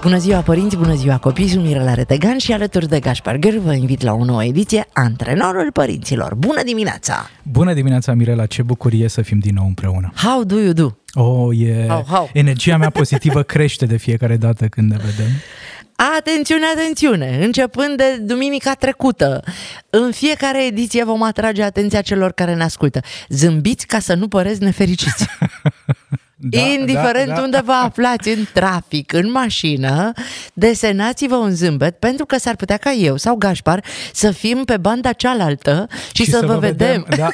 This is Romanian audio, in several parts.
Bună ziua părinți, bună ziua copii, sunt Mirela Retegan și alături de Gáspár György vă invit la o nouă ediție Antrenorul Părinților. Bună dimineața! Bună dimineața Mirela, ce bucurie să fim din nou împreună! How do you do? Oh, yeah. Energia mea pozitivă crește de fiecare dată când ne vedem. Atențiune, atențiune! Începând de duminica trecută, în fiecare ediție vom atrage atenția celor care ne ascultă. Zâmbiți ca să nu păreți nefericiți. Da, indiferent unde vă aflați, în trafic, în mașină, desenați-vă un zâmbet, pentru că s-ar putea ca eu sau Gáspár să fim pe banda cealaltă și să vă vedem. Da.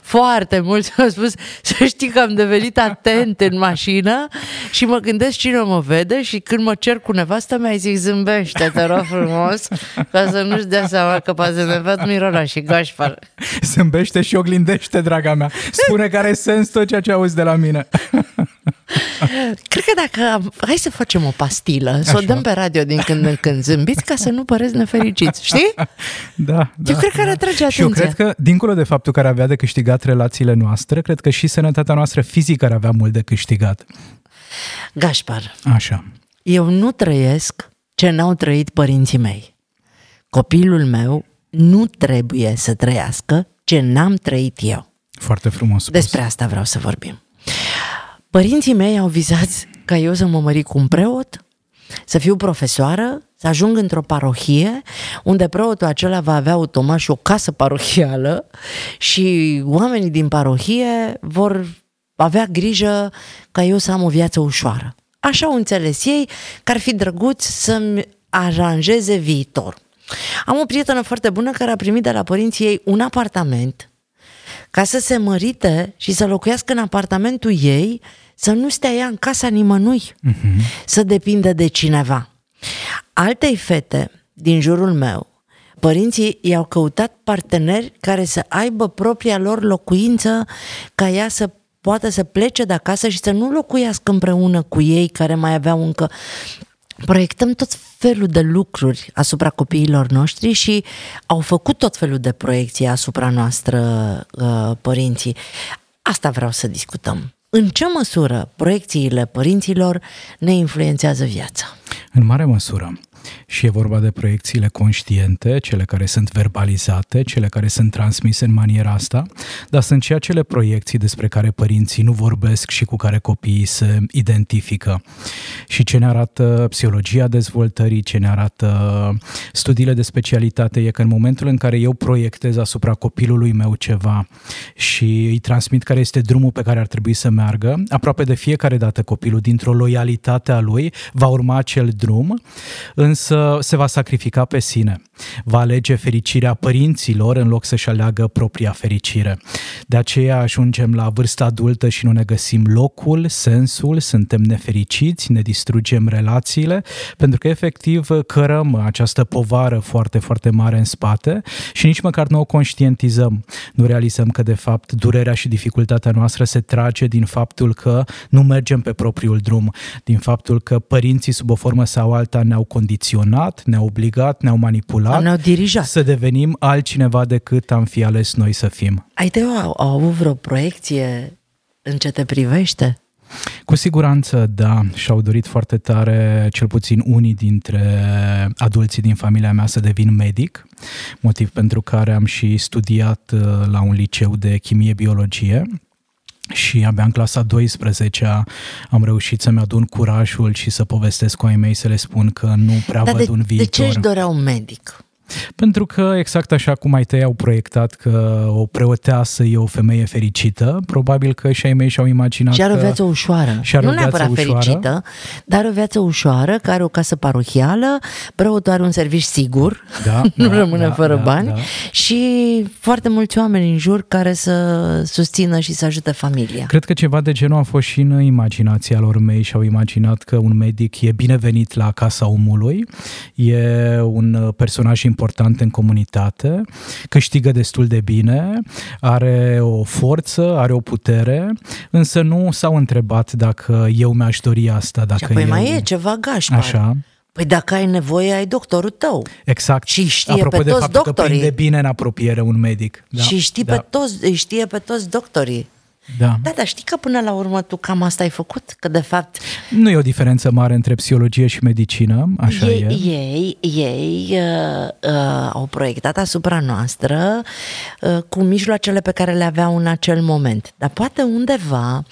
Foarte mulți mi-au spus să știi că am devenit atent în mașină și mă gândesc cine mă vede și când mă cer cu nevastă mea zic zâmbește, te rog frumos, ca să nu-și dea seama că poate ne văd Mirela și Gáspár. Zâmbește și oglindește, draga mea. Spune că are sens tot ceea ce auzi de la mine. Cred că hai să facem o pastilă, să o dăm pe radio din când în când, zâmbiți ca să nu păreți nefericiți, știi? Da. Eu cred că ar atrage atenția. Și eu cred că, dincolo de faptul că ar avea de câștigat relațiile noastre, cred că și sănătatea noastră fizică ar avea mult de câștigat. Gáspár, așa. Eu nu trăiesc ce n-au trăit părinții mei. Copilul meu nu trebuie să trăiască ce n-am trăit eu. Foarte frumos spus. Despre asta vreau să vorbim. Părinții mei au visat ca eu să mă mărit cu un preot, să fiu profesoară, să ajung într-o parohie unde preotul acela va avea automat și o casă parohială și oamenii din parohie vor avea grijă ca eu să am o viață ușoară. Așa au înțeles ei că ar fi drăguț să-mi aranjeze viitor. Am o prietenă foarte bună care a primit de la părinții ei un apartament ca să se mărite și să locuiască în apartamentul ei, să nu stea ea în casa nimănui, să depindă de cineva. Altei fete din jurul meu, părinții i-au căutat parteneri care să aibă propria lor locuință, ca ea să poată să plece de acasă și să nu locuiască împreună cu ei, care mai aveau încă... Proiectăm tot felul de lucruri asupra copiilor noștri și au făcut tot felul de proiecții asupra noastră părinții. Asta vreau să discutăm. În ce măsură proiecțiile părinților ne influențează viața? În mare măsură. Și e vorba de proiecțiile conștiente, cele care sunt verbalizate, cele care sunt transmise în maniera asta, dar sunt și acele proiecții despre care părinții nu vorbesc și cu care copiii se identifică. Și ce ne arată psihologia dezvoltării, ce ne arată studiile de specialitate, e că în momentul în care eu proiectez asupra copilului meu ceva și îi transmit care este drumul pe care ar trebui să meargă, aproape de fiecare dată copilul, dintr-o loialitate a lui, va urma acel drum, însă se va sacrifica pe sine, va alege fericirea părinților în loc să-și aleagă propria fericire. De aceea ajungem la vârsta adultă și nu ne găsim locul, sensul, suntem nefericiți, ne distrugem relațiile, pentru că efectiv cărăm această povară foarte, foarte mare în spate și nici măcar nu o conștientizăm. Nu realizăm că de fapt durerea și dificultatea noastră se trage din faptul că nu mergem pe propriul drum, din faptul că părinții sub o formă sau alta ne-au condiționat, ne-au obligat, ne-au manipulat, ne-au dirijat să devenim altcineva decât am fi ales noi să fim. Au avut vreo proiecție în ce te privește? Cu siguranță, da, și-au dorit foarte tare, cel puțin unii dintre adulții din familia mea, să devin medic, motiv pentru care am și studiat la un liceu de chimie-biologie. Și abia în clasa 12-a am reușit să-mi adun curajul și să povestesc cu ai mei, să le spun că nu prea văd un viitor. De ce își doreau un medic? Pentru că exact așa cum ai tăi au proiectat că o preoteasă e o femeie fericită, probabil că și ai mei și-au imaginat și-ar o viață ușoară, nu neapărat fericită, dar o viață ușoară, care o casă parohială, preotul are un serviciu sigur, da, nu rămâne fără bani și foarte mulți oameni în jur care să susțină și să ajute familia. Cred că ceva de genul a fost și în imaginația lor mei și-au imaginat că un medic e binevenit la Casa Omului, e un personaj important în comunitate, câștigă destul de bine, are o forță, are o putere, însă nu s-au întrebat dacă eu mi-aș dori asta. Dacă și apoi mai e ceva, Gáspár. Așa. Păi dacă ai nevoie, ai doctorul tău. Exact. Și știe apropo pe de toți faptul doctorii. Că prinde bine în apropiere un medic. Da. Și știe pe toți doctorii. Da. Da, dar știi că până la urmă tu cam asta ai făcut? Că de fapt... Nu e o diferență mare între psihologie și medicină, așa e. Ei au proiectat asupra noastră cu mijloacele pe care le aveau în acel moment. Dar poate undeva,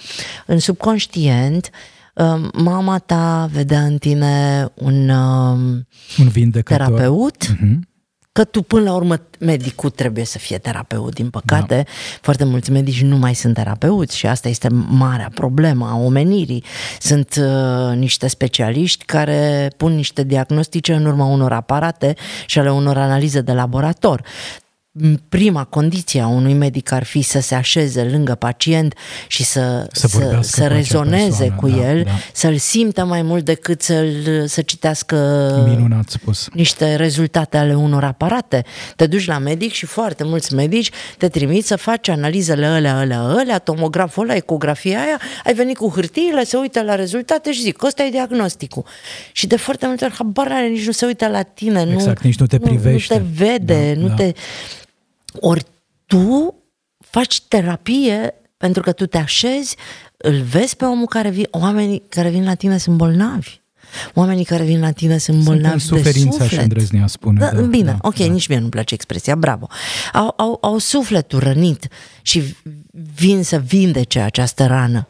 în subconștient, mama ta vedea în tine un vindecător, terapeut, că tu până la urmă medicul trebuie să fie terapeut, din păcate. Da. Foarte mulți medici nu mai sunt terapeuți și asta este marea problemă a omenirii. Sunt niște specialiști care pun niște diagnostice în urma unor aparate și ale unor analize de laborator. Prima condiție a unui medic ar fi să se așeze lângă pacient și să rezoneze cu el, să-l simtă mai mult decât să citească niște rezultate ale unor aparate. Te duci la medic și foarte mulți medici te trimit să faci analizele alea, tomograful ăla, ecografia aia, ai venit cu hârtiile, se uită la rezultate și zic, ăsta e diagnosticul. Și de foarte multe ori habar n-are, nici nu se uită la tine, exact, nici nu te privește, nu te vede, te... Ori tu faci terapie pentru că tu te așezi, îl vezi pe omul care vine, oamenii care vin la tine sunt bolnavi. Oamenii care vin la tine sunt bolnavi de suflet. Sunt în suferința, și îndrăznea spune. Da, bine, nici mie nu-mi place expresia, bravo. Au sufletul rănit și vin să vindece această rană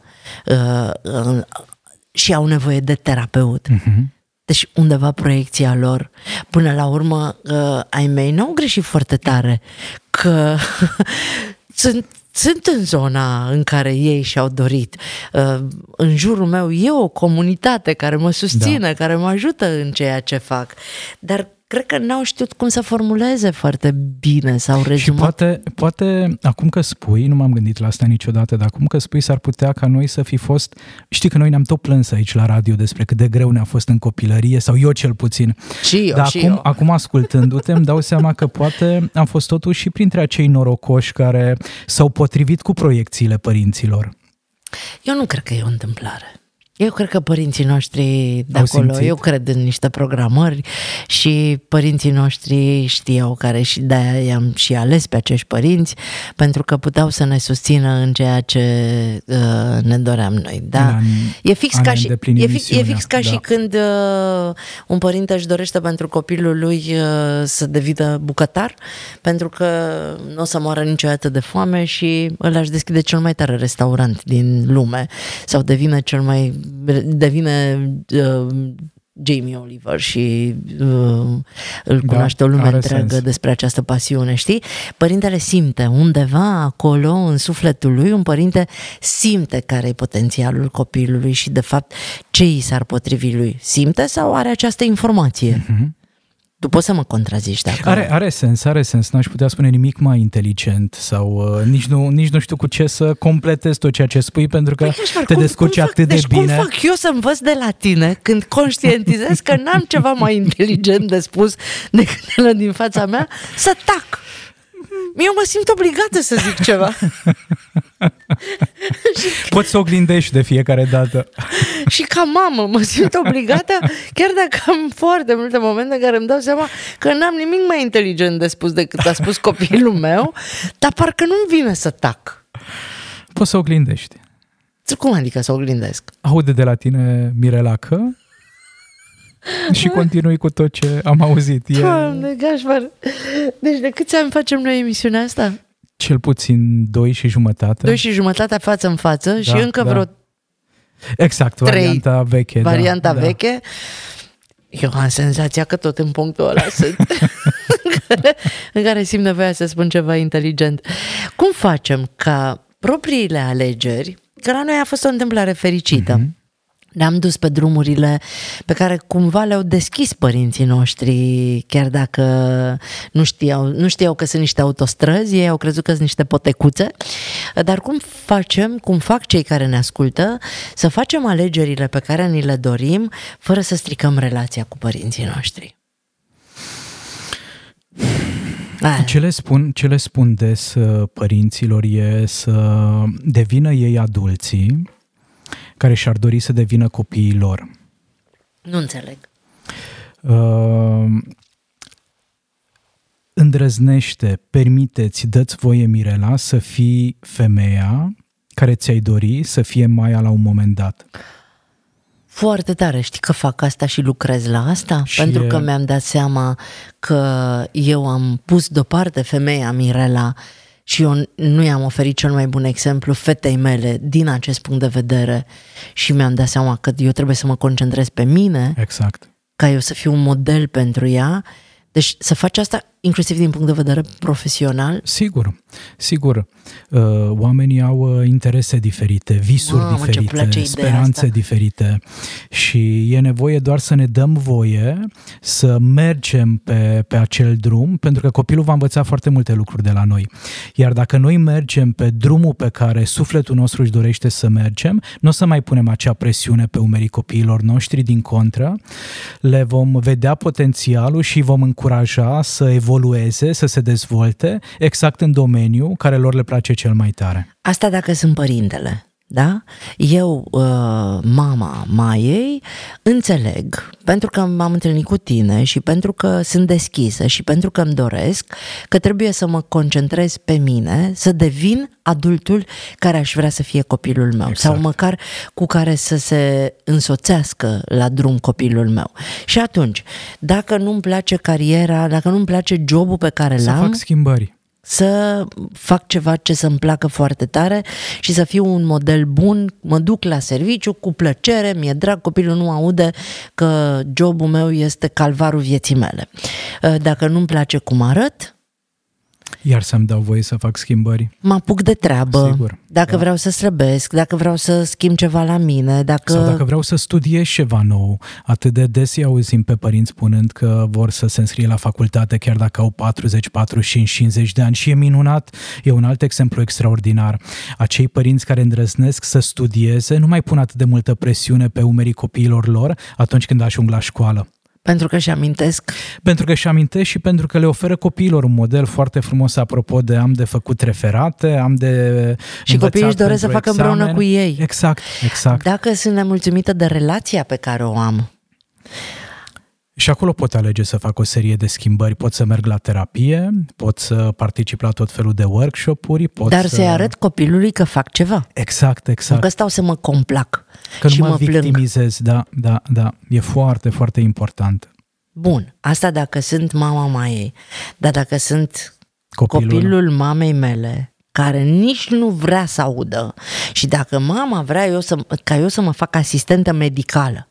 și au nevoie de terapeut. Deci undeva proiecția lor, până la urmă, ai mei n-au greșit foarte tare, că sunt în zona în care ei și-au dorit. În jurul meu e o comunitate care mă susține, care mă ajută în ceea ce fac, dar cred că n-au știut cum să formuleze foarte bine sau rezumat. Și poate, acum că spui, nu m-am gândit la asta niciodată, dar acum că spui, s-ar putea ca noi să fi fost... Știi că noi ne-am tot plâns aici la radio despre cât de greu ne-a fost în copilărie, sau eu cel puțin. Acum ascultându-te, îmi dau seama că poate am fost totuși și printre acei norocoși care s-au potrivit cu proiecțiile părinților. Eu nu cred că e o întâmplare. Eu cred că părinții noștri de acolo, eu cred în niște programări și părinții noștri știau, care și de-aia i-am și ales pe acești părinți, pentru că puteau să ne susțină în ceea ce ne doream noi. Da? E fix ca și când un părinte își dorește pentru copilul lui să devină bucătar, pentru că nu o să moară niciodată de foame și îl aș deschide cel mai tare restaurant din lume sau devine Jamie Oliver și îl cunoaște o lume întreagă despre această pasiune, știi? Părintele simte undeva acolo în sufletul lui, un părinte simte care e potențialul copilului și de fapt ce i s-ar potrivi lui. Simte sau are această informație? Tu poți să mă contrazici dacă... Are sens, n-aș putea spune nimic mai inteligent sau nici nu știu cu ce să completez tot ceea ce spui, pentru că te descurci atât de bine. Deci cum fac eu să învăț de la tine când conștientizez că n-am ceva mai inteligent de spus decât ăla din fața mea, să tac? Eu mă simt obligată să zic ceva. Poți să oglindești de fiecare dată. Și ca mamă mă simt obligată, chiar dacă am foarte multe momente în care îmi dau seama că n-am nimic mai inteligent de spus decât a spus copilul meu, dar parcă nu-mi vine să tac. Poți să oglindești. Cum adică să oglindesc? Aude de la tine, Mirela, că... Și continui cu tot ce am auzit. Doamne, Gáspár, deci de câți ani facem noi emisiunea asta? Cel puțin 2 și jumătate. 2 și jumătate față în față, și încă vreo... Exact, 3, varianta veche. Varianta veche. Eu am senzația că tot în punctul ăla sunt. în care simt nevoia să spun ceva inteligent. Cum facem ca propriile alegeri, că la noi a fost o întâmplare fericită, ne-am dus pe drumurile pe care cumva le-au deschis părinții noștri, chiar dacă nu știau că sunt niște autostrăzi, ei au crezut că sunt niște potecuțe, dar cum facem, cum fac cei care ne ascultă, să facem alegerile pe care ni le dorim, fără să stricăm relația cu părinții noștri? Ce le spun des părinților e să devină ei adulții care și-ar dori să devină copiii lor. Nu înțeleg. Îndrăznește, permiteți, dă-ți voie, Mirela, să fii femeia care ți-ai dori să fie Maia la un moment dat. Foarte tare, știi că fac asta și lucrez la asta? Pentru că mi-am dat seama că eu am pus deoparte femeia Mirela și eu nu i-am oferit cel mai bun exemplu fetei mele din acest punct de vedere și mi-am dat seama că eu trebuie să mă concentrez pe mine, exact, ca eu să fiu un model pentru ea. Deci să faci asta inclusiv din punct de vedere profesional? Sigur. Oamenii au interese diferite, visuri diferite, speranțe diferite și e nevoie doar să ne dăm voie să mergem pe acel drum, pentru că copilul va învăța foarte multe lucruri de la noi. Iar dacă noi mergem pe drumul pe care sufletul nostru își dorește să mergem, nu o să mai punem acea presiune pe umerii copiilor noștri, din contră, le vom vedea potențialul și vom încuraja să evolueze, să se dezvolte exact în domeniu care lor le place cel mai tare. Asta dacă sunt părintele, da? Eu, mama Maiei, înțeleg, pentru că m-am întâlnit cu tine și pentru că sunt deschisă și pentru că îmi doresc, că trebuie să mă concentrez pe mine, să devin adultul care aș vrea să fie copilul meu, exact, sau măcar cu care să se însoțească la drum copilul meu. Și atunci, dacă nu-mi place cariera, dacă nu-mi place jobul pe care l-am, să fac schimbări, să fac ceva ce să-mi placă foarte tare și să fiu un model bun, mă duc la serviciu cu plăcere, mi-e drag, copilul nu aude că jobul meu este calvarul vieții mele. Dacă nu-mi place cum arăt, iar să-mi dau voie să fac schimbări. Mă apuc de treabă. Sigur, dacă vreau să slăbesc, dacă vreau să schimb ceva la mine, sau dacă vreau să studiez ceva nou. Atât de des îi auzim pe părinți spunând că vor să se înscrie la facultate chiar dacă au 40, 45, 50 de ani și e minunat. E un alt exemplu extraordinar. Acei părinți care îndrăznesc să studieze nu mai pun atât de multă presiune pe umerii copiilor lor atunci când ajung la școală. Pentru că își amintesc și pentru că le oferă copiilor un model foarte frumos, apropo de am de făcut referate, am de... Și copiii își doresc să facă împreună cu ei. Exact. Dacă sunt nemulțumită de relația pe care o am. Și acolo pot alege să fac o serie de schimbări, pot să merg la terapie, pot să particip la tot felul de workshop-uri, dar să-i arăt copilului că fac ceva. Exact. Că stau să mă complac că și nu mă victimizez, plâng. Da, e foarte, foarte important. Bun, asta dacă sunt mama Maiei, dar dacă sunt copilul mamei mele, care nici nu vrea să audă, și dacă mama vrea ca eu să mă fac asistentă medicală,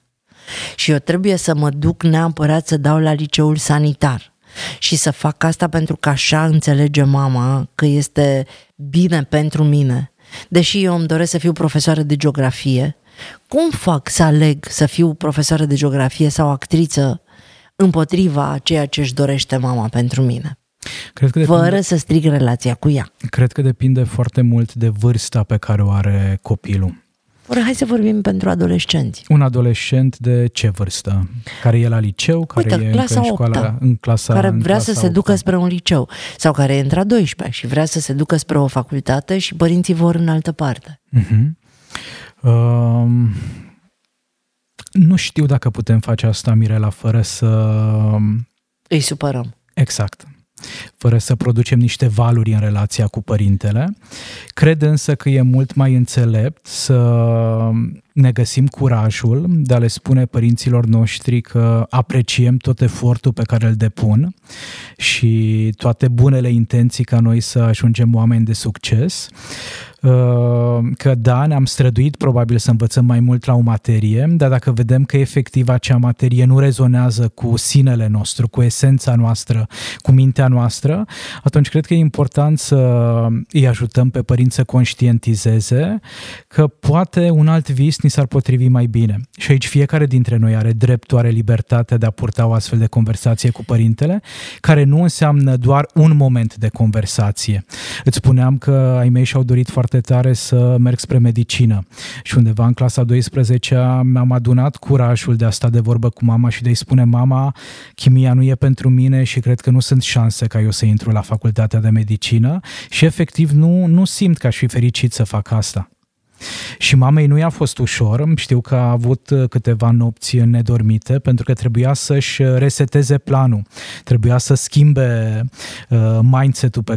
și eu trebuie să mă duc neapărat să dau la liceul sanitar și să fac asta pentru că așa înțelege mama că este bine pentru mine, deși eu îmi doresc să fiu profesoară de geografie, cum fac să aleg să fiu profesoară de geografie sau actriță împotriva a ceea ce își dorește mama pentru mine? Cred că depinde, fără să strig relația cu ea. Cred că depinde foarte mult de vârsta pe care o are copilul. Or, hai să vorbim pentru adolescenți. Un adolescent de ce vârstă? Care e la liceu, e clasa încă în școală, în clasa 8-a, care vrea să se ducă spre un liceu sau care e între a 12-a și vrea să se ducă spre o facultate și părinții vor în altă parte. Nu știu dacă putem face asta, Mirela, fără să îi supărăm. Exact. Fără să producem niște valuri în relația cu părintele. Cred însă că e mult mai înțelept să ne găsim curajul de a le spune părinților noștri că apreciem tot efortul pe care îl depun și toate bunele intenții ca noi să ajungem oameni de succes, că da, ne-am străduit probabil să învățăm mai mult la o materie, dar dacă vedem că efectiv acea materie nu rezonează cu sinele nostru, cu esența noastră, cu mintea noastră, atunci cred că e important să îi ajutăm pe părinți să conștientizeze că poate un alt vis ni s-ar potrivi mai bine. Și aici fiecare dintre noi are dreptul, are libertatea de a purta o astfel de conversație cu părintele, care nu înseamnă doar un moment de conversație. Îți spuneam că ai mei și-au dorit foarte tare să merg spre medicină și undeva în clasa 12-a mi-am adunat curajul de a sta de vorbă cu mama și de a-i spune: mama, chimia nu e pentru mine și cred că nu sunt șanse ca eu să intru la facultatea de medicină și efectiv nu simt că aș fi fericit să fac asta. Și mamei nu i-a fost ușor, știu că a avut câteva nopți nedormite pentru că trebuia să-și reseteze planul, trebuia să schimbe mindset-ul pe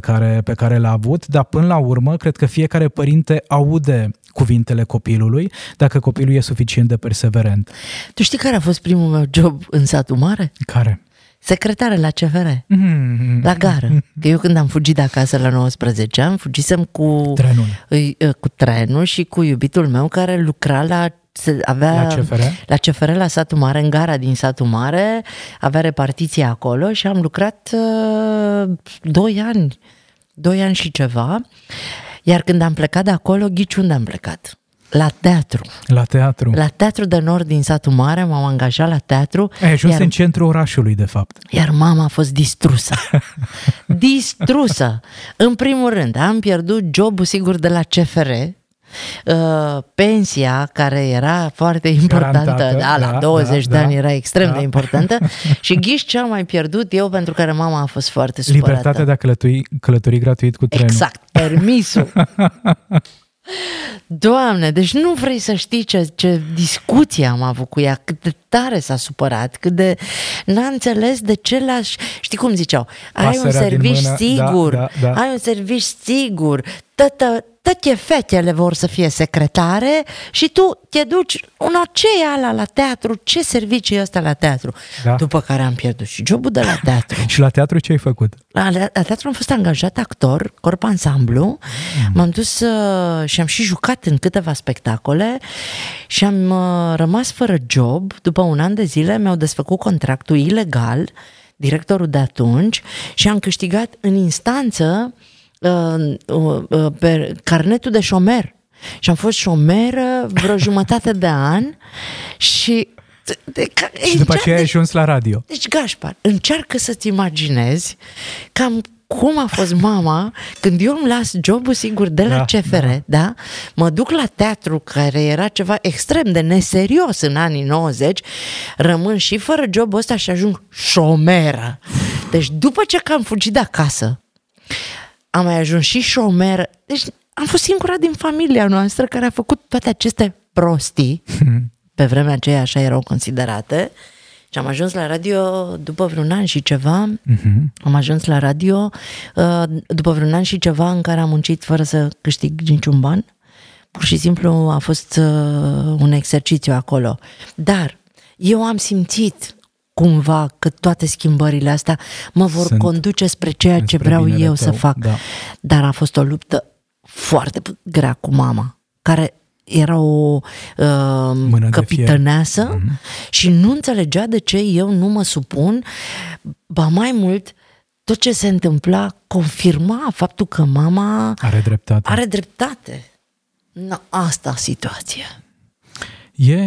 care l-a avut, dar până la urmă cred că fiecare părinte aude cuvintele copilului, dacă copilul e suficient de perseverent. Tu știi care a fost primul meu job în satul mare? Care? Secretară la CFR, la gară. Că eu când am fugit de acasă la 19 ani, fugisem cu trenul și cu iubitul meu care lucra la CFR, la satul mare, în gara din satul mare, avea repartiție acolo și am lucrat 2 ani și ceva. Iar când am plecat de acolo, ghici unde am plecat? La teatru. La teatru. La Teatru de Nord din satul mare, m-am angajat la teatru. Ai ajuns în centrul orașului, de fapt. Iar mama a fost distrusă. Distrusă. În primul rând, am pierdut jobul sigur de la CFR, pensia care era foarte importantă, la 20 de ani era extrem de importantă și ghiși ce am mai pierdut eu pentru care mama a fost foarte supărată. Libertatea de a călători gratuit cu trenul. Exact, permisul. Doamne, deci nu vrei să știi ce discuție am avut cu ea, cât de tare s-a supărat, cât de n-a înțeles de ce l-aș... Știi cum ziceau? Ai un serviciu sigur, ai un serviciu sigur, toate fetele vor să fie secretare și tu te duci în aceea la teatru, ce serviciu e ăsta la teatru? Da. După care am pierdut și jobul de la teatru. Și la teatru ce ai făcut? La teatru am fost angajat actor, corp ansamblu, m-am dus și am și jucat în câteva spectacole și am rămas fără job. După un an de zile mi-au desfăcut contractul ilegal, directorul de atunci, și am câștigat în instanță pe carnetul de șomer și am fost șomeră vreo jumătate de an și după aceea ai ajuns la radio. Deci, Gáspár, încearcă să-ți imaginezi cam cum a fost mama când eu îmi las jobul sigur de la CFR, da? Mă duc la teatru, care era ceva extrem de neserios în anii 90, rămân și fără jobul ăsta și ajung șomeră. Deci după ce că am fugit de acasă, am mai ajuns și șomer. Deci am fost singura din familia noastră care a făcut toate aceste prostii. Pe vremea aceea așa erau considerate. Și am ajuns la radio după vreun an și ceva. Am ajuns la radio după vreun an și ceva în care am muncit fără să câștig niciun ban. Pur și simplu a fost un exercițiu acolo. Dar eu am simțit cumva că toate schimbările astea mă vor conduce spre ceea ce vreau eu să fac. Da. Dar a fost o luptă foarte grea cu mama, care era o căpităneasă și nu înțelegea de ce eu nu mă supun. Ba mai mult, tot ce se întâmpla confirma faptul că mama are dreptate. Asta situație.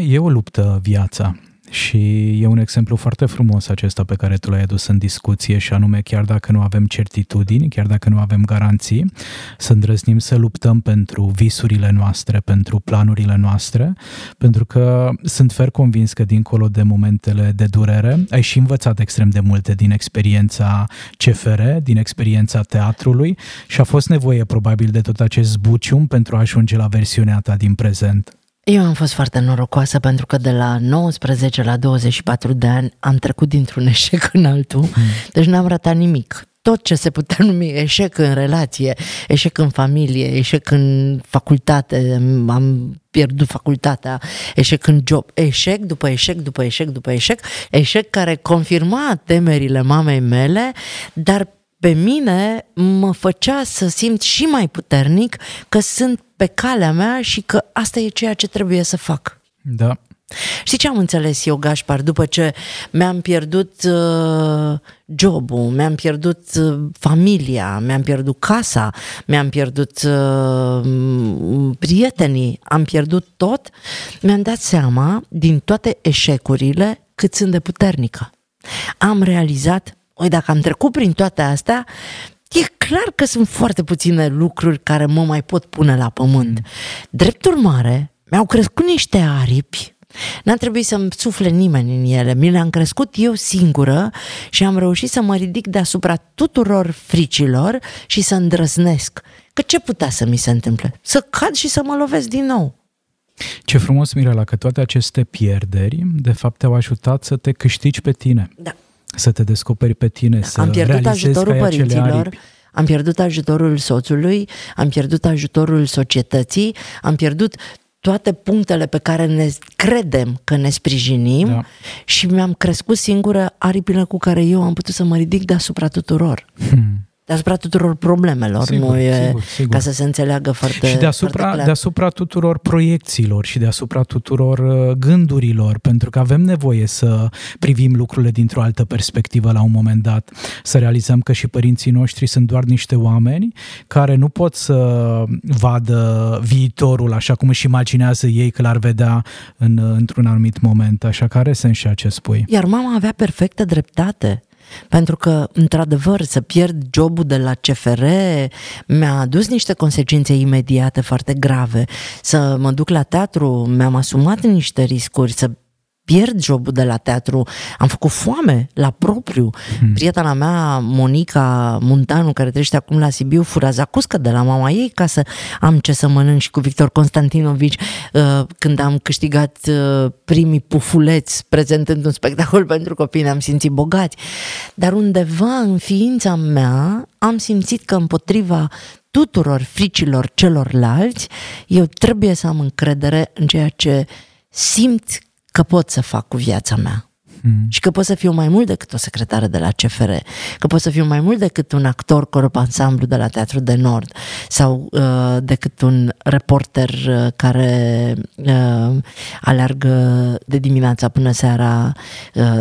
E o luptă viața. Și e un exemplu foarte frumos acesta pe care tu l-ai adus în discuție și anume, chiar dacă nu avem certitudini, chiar dacă nu avem garanții, să îndrăznim să luptăm pentru visurile noastre, pentru planurile noastre, pentru că sunt fer convins că dincolo de momentele de durere, ai și învățat extrem de multe din experiența CFR, din experiența teatrului și a fost nevoie probabil de tot acest zbucium pentru a ajunge la versiunea ta din prezent. Eu am fost foarte norocoasă pentru că de la 19 la 24 de ani am trecut dintr-un eșec în altul, deci n-am ratat nimic. tot ce se putea numi eșec în relație, eșec în familie, eșec în facultate, am pierdut facultatea, eșec în job, eșec după eșec, după eșec, după eșec, eșec care confirma temerile mamei mele, dar pe mine mă făcea să simt și mai puternic că sunt pe calea mea și că asta e ceea ce trebuie să fac. Da. Știi ce am înțeles eu, Gáspár, după ce mi-am pierdut jobul, mi-am pierdut familia, mi-am pierdut casa, mi-am pierdut prietenii, am pierdut tot, mi-am dat seama din toate eșecurile cât sunt de puternică. Am realizat, oi, dacă am trecut prin toate astea, e clar că sunt foarte puține lucruri care mă mai pot pune la pământ. Drept urmare, mi-au crescut niște aripi. N-a trebuit să-mi sufle nimeni în ele, mi le-am crescut eu singură și am reușit să mă ridic deasupra tuturor fricilor și să îndrăznesc. Că ce putea să mi se întâmple? Să cad și să mă lovesc din nou. Ce frumos, Mirela, că toate aceste pierderi de fapt te-au ajutat să te câștigi pe tine. Da. Să te descoperi pe tine, da. Să am pierdut ajutorul părinților, am pierdut ajutorul soțului, am pierdut ajutorul societății, am pierdut toate punctele pe care ne credem că ne sprijinim, da. Și mi-am crescut singură aripile cu care eu am putut să mă ridic deasupra tuturor. Deasupra tuturor problemelor, sigur, nu e, sigur. Ca să se înțeleagă foarte, și deasupra, foarte clar. Deasupra tuturor proiecțiilor și deasupra tuturor gândurilor, pentru că avem nevoie să privim lucrurile dintr-o altă perspectivă la un moment dat, să realizăm că și părinții noștri sunt doar niște oameni care nu pot să vadă viitorul așa cum își imaginează ei că l-ar vedea într-un anumit moment, așa că are sens și acest spui. Iar mama avea perfectă dreptate. Pentru că, într-adevăr, să pierd jobul de la CFR mi-a adus niște consecințe imediate foarte grave. Să mă duc la teatru, mi-am asumat niște riscuri, să pierd jobul de la teatru, am făcut foame la propriu. Prietena mea, Monica Muntanu, care trăiește acum la Sibiu, fura zacuscă de la mama ei ca să am ce să mănânc, și cu Victor Constantinovici, când am câștigat primii pufuleți prezentând un spectacol pentru copii, ne-am simțit bogați. Dar undeva în ființa mea am simțit că împotriva tuturor fricilor celorlalți, eu trebuie să am încredere în ceea ce simt că pot să fac cu viața mea. Și că pot să fiu mai mult decât o secretară de la CFR, că pot să fiu mai mult decât un actor corp ansamblu de la Teatru de Nord sau decât un reporter care aleargă de dimineața până seara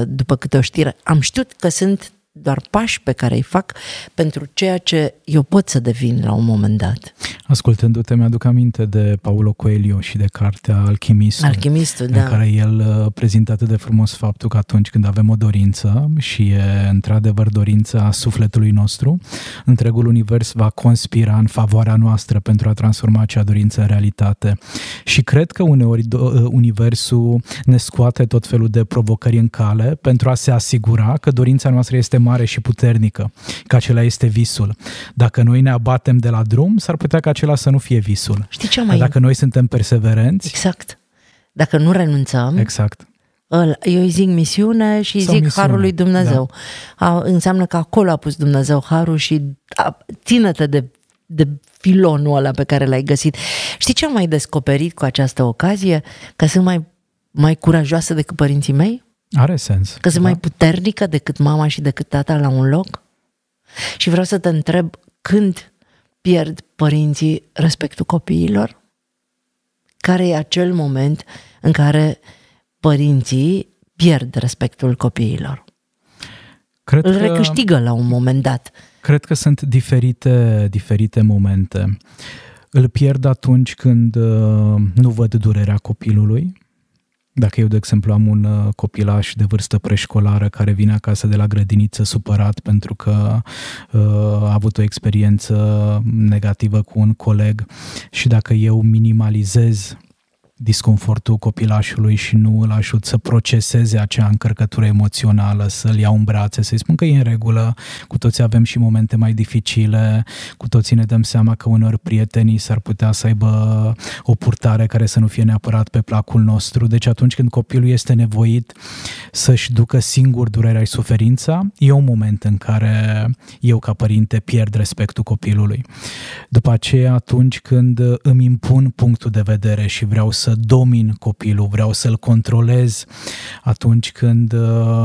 după câte o știre. Am știut că sunt doar pași pe care îi fac pentru ceea ce eu pot să devin la un moment dat. Ascultându-te, mi-aduc aminte de Paulo Coelho și de cartea Alchimistul. Alchimistul, da. În care el prezintă atât de frumos faptul că atunci când avem o dorință și e într-adevăr dorința sufletului nostru, întregul univers va conspira în favoarea noastră pentru a transforma acea dorință în realitate. Și cred că uneori universul ne scoate tot felul de provocări în cale pentru a se asigura că dorința noastră este mare și puternică, că acela este visul. Dacă noi ne abatem de la drum, s-ar putea ca acela să nu fie visul. Știi ce mai... Dacă noi suntem perseverenți... Exact. Dacă nu renunțăm... Exact. Eu îi zic misiune și îi zic harul lui Dumnezeu. Da. Înseamnă că acolo a pus Dumnezeu harul și ține-te de filonul ăla pe care l-ai găsit. Știi ce am mai descoperit cu această ocazie? Că sunt mai curajoasă decât părinții mei? Are sens. Că sunt mai puternică decât mama și decât tata la un loc? Și vreau să te întreb, când pierd părinții respectul copiilor? Care e acel moment în care părinții pierd respectul copiilor? Îl recâștigă la un moment dat. Cred că sunt diferite momente. Îl pierd atunci când nu văd durerea copilului. Dacă eu, de exemplu, am un copilaș de vârstă preșcolară care vine acasă de la grădiniță supărat pentru că a avut o experiență negativă cu un coleg, și dacă eu minimalizez disconfortul copilașului și nu îl ajut să proceseze acea încărcătură emoțională, să-l iau în brațe, să-i spun că e în regulă, cu toții avem și momente mai dificile, cu toții ne dăm seama că uneori prietenii s-ar putea să aibă o purtare care să nu fie neapărat pe placul nostru. Deci atunci când copilul este nevoit să-și ducă singur durerea și suferința, e un moment în care eu ca părinte pierd respectul copilului. După aceea, atunci când îmi impun punctul de vedere și vreau să domin copilul, vreau să-l controlez, atunci când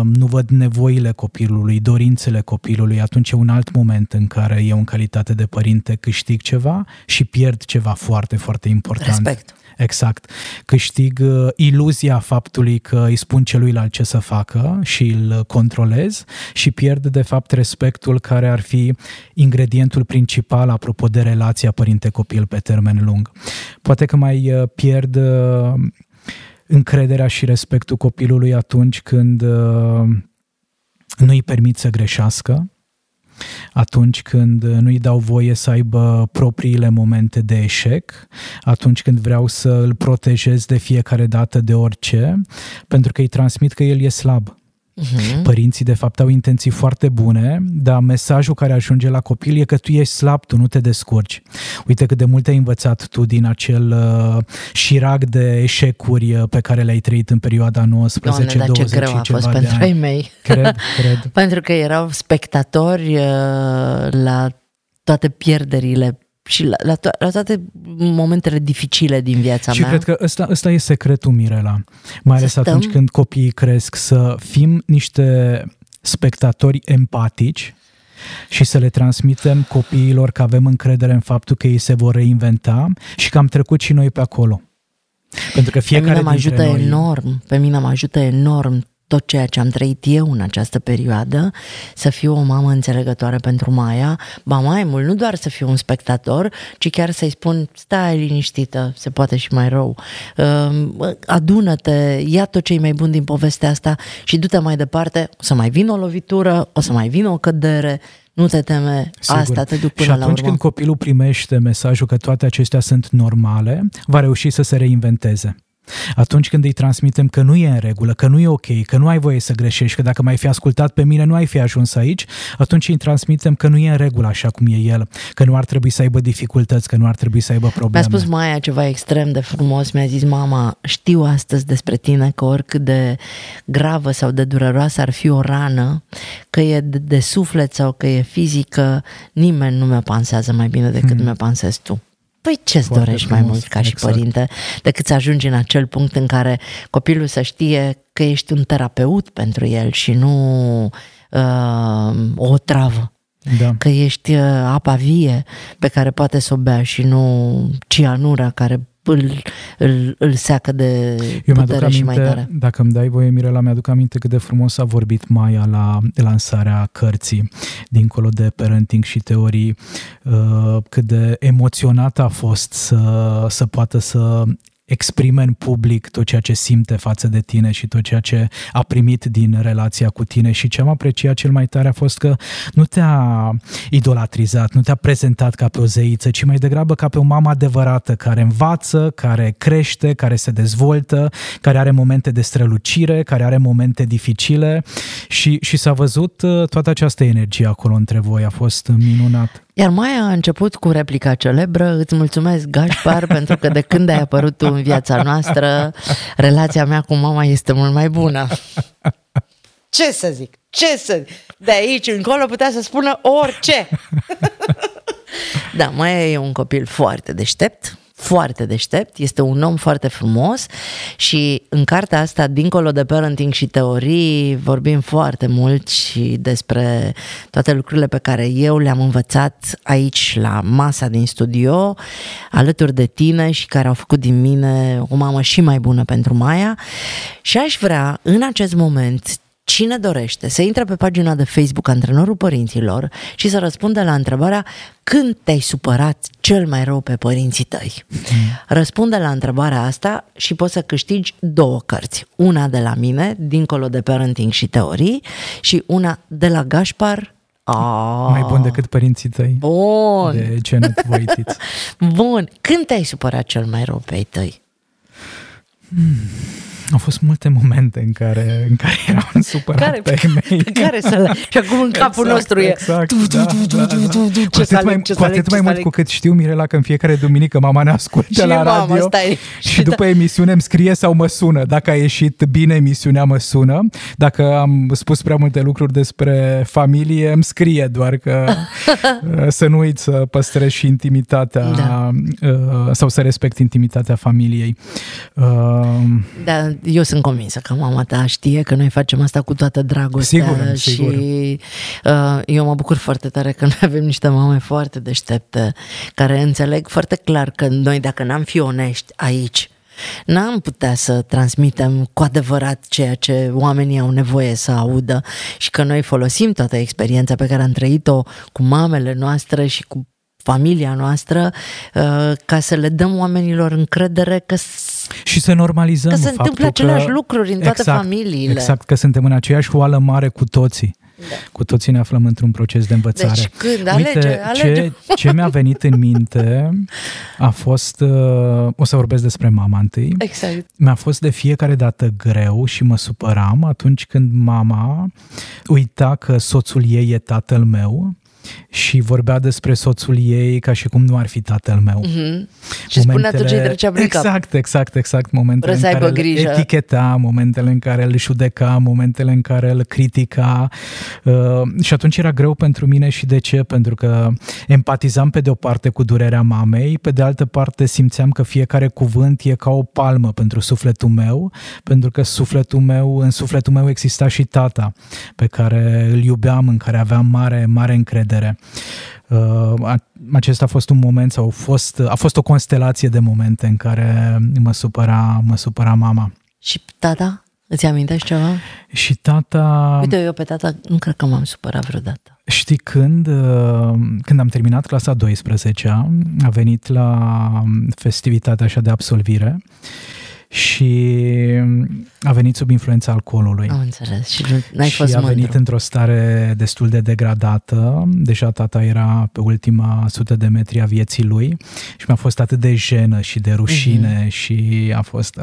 nu văd nevoile copilului, dorințele copilului, atunci e un alt moment în care eu, în calitate de părinte, câștig ceva și pierd ceva foarte, foarte important. Respect. Exact. Câștig iluzia faptului că îi spun celuilalt ce să facă și îl controlez și pierd, de fapt, respectul care ar fi ingredientul principal, apropo, de relația părinte-copil pe termen lung. Poate că mai pierd încrederea și respectul copilului atunci când nu îi permit să greșească, atunci când nu-i dau voie să aibă propriile momente de eșec, atunci când vreau să îl protejez de fiecare dată de orice, pentru că îi transmit că el e slab. Părinții, de fapt, au intenții foarte bune, dar mesajul care ajunge la copil e că tu ești slab, tu nu te descurci. Uite cât de mult ai învățat tu din acel șirag de eșecuri pe care le-ai trăit în perioada 19-20 și ceva de ani. Doamne, dar ce greu a fost pentru ei mei. Cred. Pentru că erau spectatori la toate pierderile și la toate momentele dificile din viața mea. Și cred că ăsta e secretul, Mirela. Mai ales atunci când copiii cresc, să fim niște spectatori empatici și să le transmitem copiilor că avem încredere în faptul că ei se vor reinventa și că am trecut și noi pe acolo. Pentru că fiecare dintre noi... Pe mine mă ajută enorm tot ceea ce am trăit eu în această perioadă, să fiu o mamă înțelegătoare pentru Maia, ba mai mult, nu doar să fiu un spectator, ci chiar să-i spun, stai liniștită, se poate și mai rău, adună-te, ia tot ce e mai bun din povestea asta și du-te mai departe, o să mai vină o lovitură, o să mai vină o cădere, nu te teme, sigur. Asta te duc până la urmă. Și atunci când copilul primește mesajul că toate acestea sunt normale, va reuși să se reinventeze. Atunci când îi transmitem că nu e în regulă, că nu e ok, că nu ai voie să greșești, că dacă m-ai fi ascultat pe mine nu ai fi ajuns aici, atunci îi transmitem că nu e în regulă așa cum e el, că nu ar trebui să aibă dificultăți, că nu ar trebui să aibă probleme. Mi-a spus Maia ceva extrem de frumos, mi-a zis: mama, știu astăzi despre tine că oricât de gravă sau de dureroasă ar fi o rană, că e de suflet sau că e fizică, nimeni nu mi-o pansează mai bine decât mi-o pansezi tu. Păi ce-ți dorești mai mult ca și părinte decât să ajungi în acel punct în care copilul să știe că ești un terapeut pentru el și nu o travă, că ești apa vie pe care poate să o bea și nu cianura care îl seacă de putere și mai tare. Dacă îmi dai voie, Mirela, mi-aduc aminte cât de frumos a vorbit Maia la lansarea cărții, dincolo de parenting și teorii, cât de emoționat a fost să poată să exprime în public tot ceea ce simte față de tine și tot ceea ce a primit din relația cu tine. Și ce am apreciat cel mai tare a fost că nu te-a idolatrizat, nu te-a prezentat ca pe o zeiță, ci mai degrabă ca pe o mamă adevărată care învață, care crește, care se dezvoltă, care are momente de strălucire, care are momente dificile și s-a văzut toată această energie acolo între voi. A fost minunat. Iar Maia a început cu replica celebră: îți mulțumesc, Gáspár, pentru că de când ai apărut tu în viața noastră, relația mea cu mama este mult mai bună. Ce să zic? De aici încolo putea să spună orice. Da, Maia e un copil foarte deștept, este un om foarte frumos și în cartea asta, dincolo de parenting și teorii, vorbim foarte mult și despre toate lucrurile pe care eu le-am învățat aici la masa din studio, alături de tine, și care au făcut din mine o mamă și mai bună pentru Maia. Și aș vrea în acest moment, cine dorește, să intre pe pagina de Facebook Antrenorul Părinților și să răspundă la întrebarea: când te-ai supărat cel mai rău pe părinții tăi? Răspunde la întrebarea asta și poți să câștigi două cărți. Una de la mine, dincolo de parenting și teorii, și una de la Gáspár, mai bun decât părinții tăi. Bun! De Janet Voitiț. Bun! Când te-ai supărat cel mai rău pe ei tăi? Au fost multe momente în care erau însupărate pe care să și acum în capul nostru exact, cu atât mai mult cu cât știu, Mirela, că în fiecare duminică mama ne ascultă la radio și după emisiune îmi scrie sau mă sună. Dacă a ieșit bine emisiunea, mă sună. Dacă am spus prea multe lucruri despre familie, îmi scrie, doar că să nu uit să păstrez și intimitatea sau să respect intimitatea familiei. Da, eu sunt convinsă că mama ta știe că noi facem asta cu toată dragostea. Sigur. Și eu mă bucur foarte tare că noi avem niște mame foarte deștepte care înțeleg foarte clar că noi, dacă n-am fi onești aici, n-am putea să transmitem cu adevărat ceea ce oamenii au nevoie să audă și că noi folosim toată experiența pe care am trăit-o cu mamele noastre și cu familia noastră ca să le dăm oamenilor încredere că și să normalizăm că se întâmplă aceleași lucruri în toate familiile. Exact, că suntem în aceeași oală mare cu toții. Da. Cu toții ne aflăm într-un proces de învățare. Deci când alege. Ce mi-a venit în minte a fost, o să vorbesc despre mama întâi. Exact. Mi-a fost de fiecare dată greu și mă supăram atunci când mama uita că soțul ei e tatăl meu și vorbea despre soțul ei ca și cum nu ar fi tatăl meu. Mm-hmm. Și spunea tot ce îi trecea prin cap. Exact. Momentele în care îl eticheta, momentele în care îl judeca, momentele în care îl critica. Și atunci era greu pentru mine. Și de ce? Pentru că empatizam pe de o parte cu durerea mamei, pe de altă parte simțeam că fiecare cuvânt e ca o palmă pentru sufletul meu, pentru că în sufletul meu exista și tata pe care îl iubeam, în care aveam mare, mare încredere. Acesta a fost un moment sau a fost o constelație de momente în care mă supăra mama. Și tata? Îți amintești ceva? Și tata... Uite, eu pe tata nu cred că m-am supărat vreodată. Știi când am terminat clasa 12-a, a venit la festivitatea așa de absolvire și a venit sub influența alcoolului. Am înțeles. Și n-ai fost mândru. A venit într-o stare destul de degradată. Deja tata era pe ultima 100 de metri a vieții lui și mi-a fost atât de jenă și de rușine. Mm-hmm. Și a fost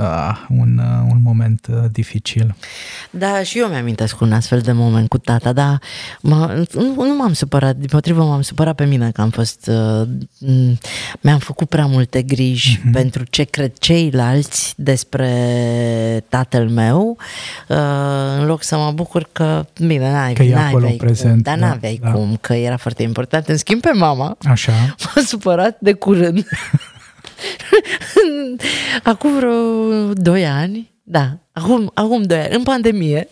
un moment dificil. Da, și eu mi-amintesc un astfel de moment cu tata, dar nu m-am supărat, dimpotrivă m-am supărat pe mine că am fost mi-am făcut prea multe griji. Mm-hmm. Pentru ce cred ceilalți despre tatăl meu, în loc să mă bucur că, bine, n-aveai cum, că era foarte important. În schimb, pe mama, așa, m-a supărat de curând. Acum vreo 2 ani, da, acum 2 ani, în pandemie,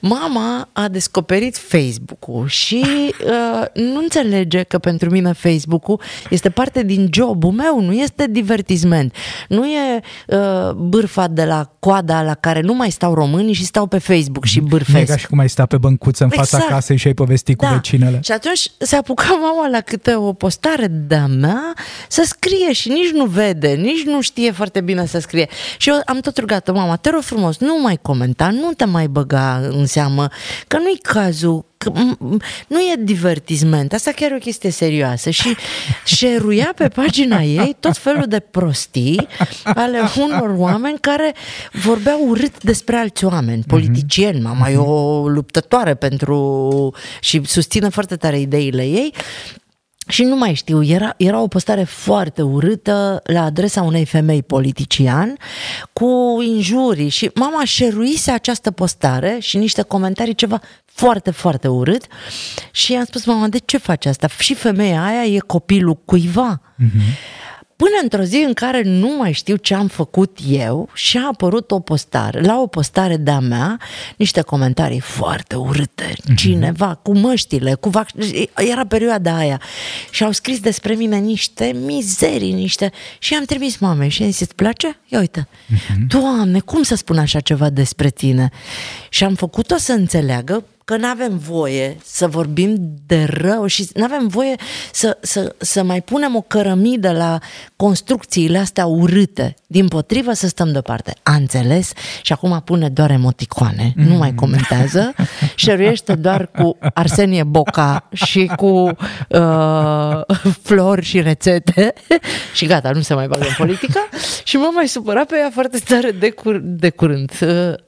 mama a descoperit Facebook-ul și nu înțelege că pentru mine Facebook-ul este parte din job-ul meu, nu este divertisment, nu e bârfa de la coada la care nu mai stau românii și stau pe Facebook și bârfesc. Nu e ca și cum ai sta pe băncuță în fața casei și ai povesti cu vecinele. Și atunci se apuca mama la câte o postare de-a mea să scrie și nici nu vede, nici nu știe foarte bine să scrie. Și eu am tot rugat-o: mama, te rog frumos, nu mai comenta, nu te mai băga în seamă, că nu-i cazul, că nu e divertisment, asta chiar e o chestie serioasă. Și share-uia pe pagina ei tot felul de prostii ale unor oameni care vorbeau urât despre alți oameni, politicieni. Mama e o luptătoare și susține foarte tare ideile ei. Și nu mai știu, era o postare foarte urâtă la adresa unei femei politician cu injurii și mama șeruise această postare și niște comentarii, ceva foarte, foarte urât. Și i-am spus: mama, de ce faci asta? Și femeia aia e copilul cuiva. Până într-o zi în care nu mai știu ce am făcut eu și a apărut la o postare de-a mea, niște comentarii foarte urâte, cineva cu măștile, era perioada aia, și au scris despre mine niște mizerii, și am trimis mamei și am zis: îți place? Ia uite, Doamne, cum să spun așa ceva despre tine? Și am făcut-o să înțeleagă că nu avem voie să vorbim de rău și nu avem voie să mai punem o cărămidă la construcțiile astea urâte. Dimpotrivă, să stăm deoparte. A înțeles? Și acum pune doar emoticoane, nu mai comentează, șeruiește doar cu Arsenie Boca și cu flori și rețete și gata, nu se mai bagă în politică. Și m-am mai supărat pe ea foarte tare de curând.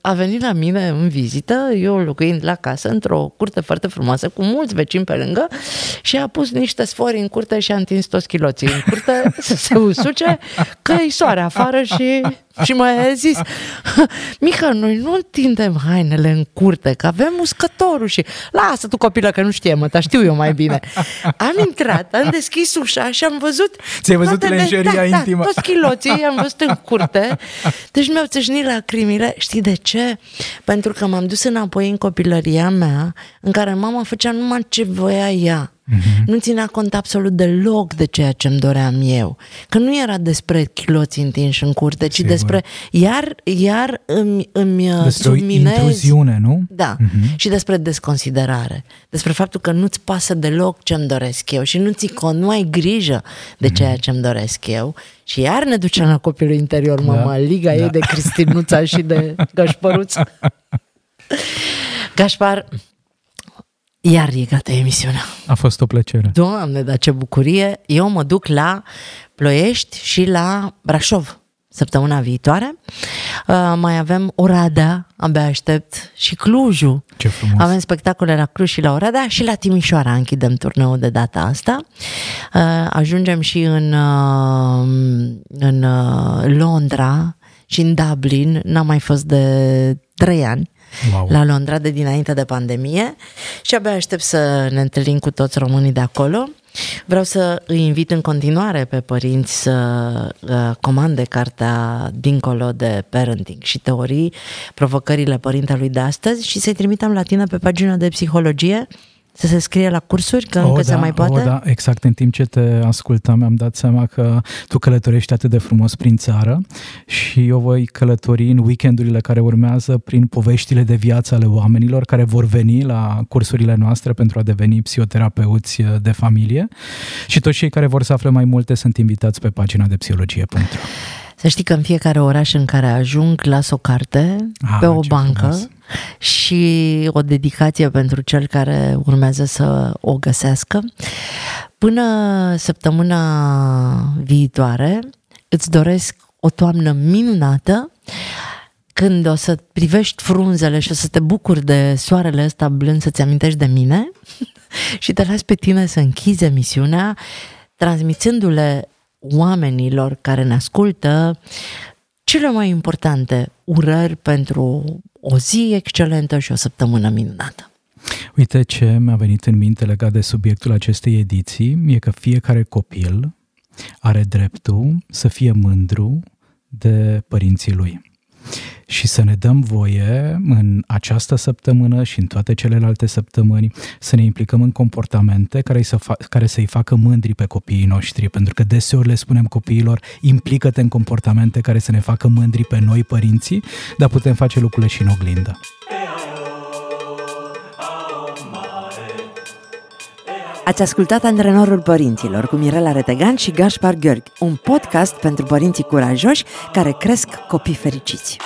A venit la mine în vizită, eu locuind la casă, într-o curte foarte frumoasă, cu mulți vecini pe lângă, și a pus niște sfori în curte și a întins toți chiloții în curte să se usuce, că e soare afară și mi-a zis: mică, noi nu întindem hainele în curte, că avem uscătorul și... Lasă tu, copilă, că nu știe, mă, dar știu eu mai bine. Am intrat, am deschis ușa și am văzut... Ți-ai văzut lenjeria intimă. Da, toți chiloții i-am văzut în curte. Deci mi-au țâșnit lacrimile. Știi de ce? Pentru că m-am dus înapoi în copilăria mea, în care mama făcea numai ce voia ea. Nu ținea cont absolut deloc de ceea ce îmi doream eu. Că nu era despre chiloții întinși în curte, ci despre... Iar îmi subminez... intruziune, nu? Da. Și despre desconsiderare. Despre faptul că nu-ți pasă deloc ce-mi doresc eu și nu ai grijă de ceea ce-mi doresc eu. Și iar ne ducea la copilul interior, mama, liga ei de Cristinuța și de Gașpăruț. Gáspár... Iar e gata emisiunea. A fost o plăcere. Doamne, dar ce bucurie! Eu mă duc la Ploiești și la Brașov săptămâna viitoare. Mai avem Oradea, abia aștept, și Clujul. Ce frumos! Avem spectacole la Cluj și la Oradea și la Timișoara închidem turneul de data asta. Ajungem și în Londra și în Dublin. N-am mai fost de 3 ani. Wow. La Londra, de dinainte de pandemie, și abia aștept să ne întâlnim cu toți românii de acolo. Vreau să îi invit în continuare pe părinți să comande cartea Dincolo de Parenting și teorii, provocările părintelui de astăzi, și să-i trimitem la tine pe pagina de psihologie să se scrie la cursuri, că încă se mai poate? Da, exact. În timp ce te ascultam, mi-am dat seama că tu călătorești atât de frumos prin țară și eu voi călători în weekendurile care urmează prin poveștile de viață ale oamenilor care vor veni la cursurile noastre pentru a deveni psihoterapeuți de familie, și toți cei care vor să afle mai multe sunt invitați pe pagina de psihologie.ro. Să știi că în fiecare oraș în care ajung las o carte pe o bancă și o dedicație pentru cel care urmează să o găsească. Până săptămâna viitoare îți doresc o toamnă minunată, când o să privești frunzele și o să te bucuri de soarele ăsta blând, să-ți amintești de mine și te las pe tine să închizi emisiunea transmițându-le oamenilor care ne ascultă cele mai importante urări pentru o zi excelentă și o săptămână minunată. Uite ce mi-a venit în minte legat de subiectul acestei ediții, e că fiecare copil are dreptul să fie mândru de părinții lui. Și să ne dăm voie în această săptămână și în toate celelalte săptămâni să ne implicăm în comportamente care să-i facă mândri pe copiii noștri, pentru că deseori le spunem copiilor: implică-te în comportamente care să ne facă mândri pe noi părinții, dar putem face lucrurile și în oglindă. Ați ascultat Antrenorul Părinților cu Mirela Retegan și Gáspár György, un podcast pentru părinții curajoși care cresc copii fericiți.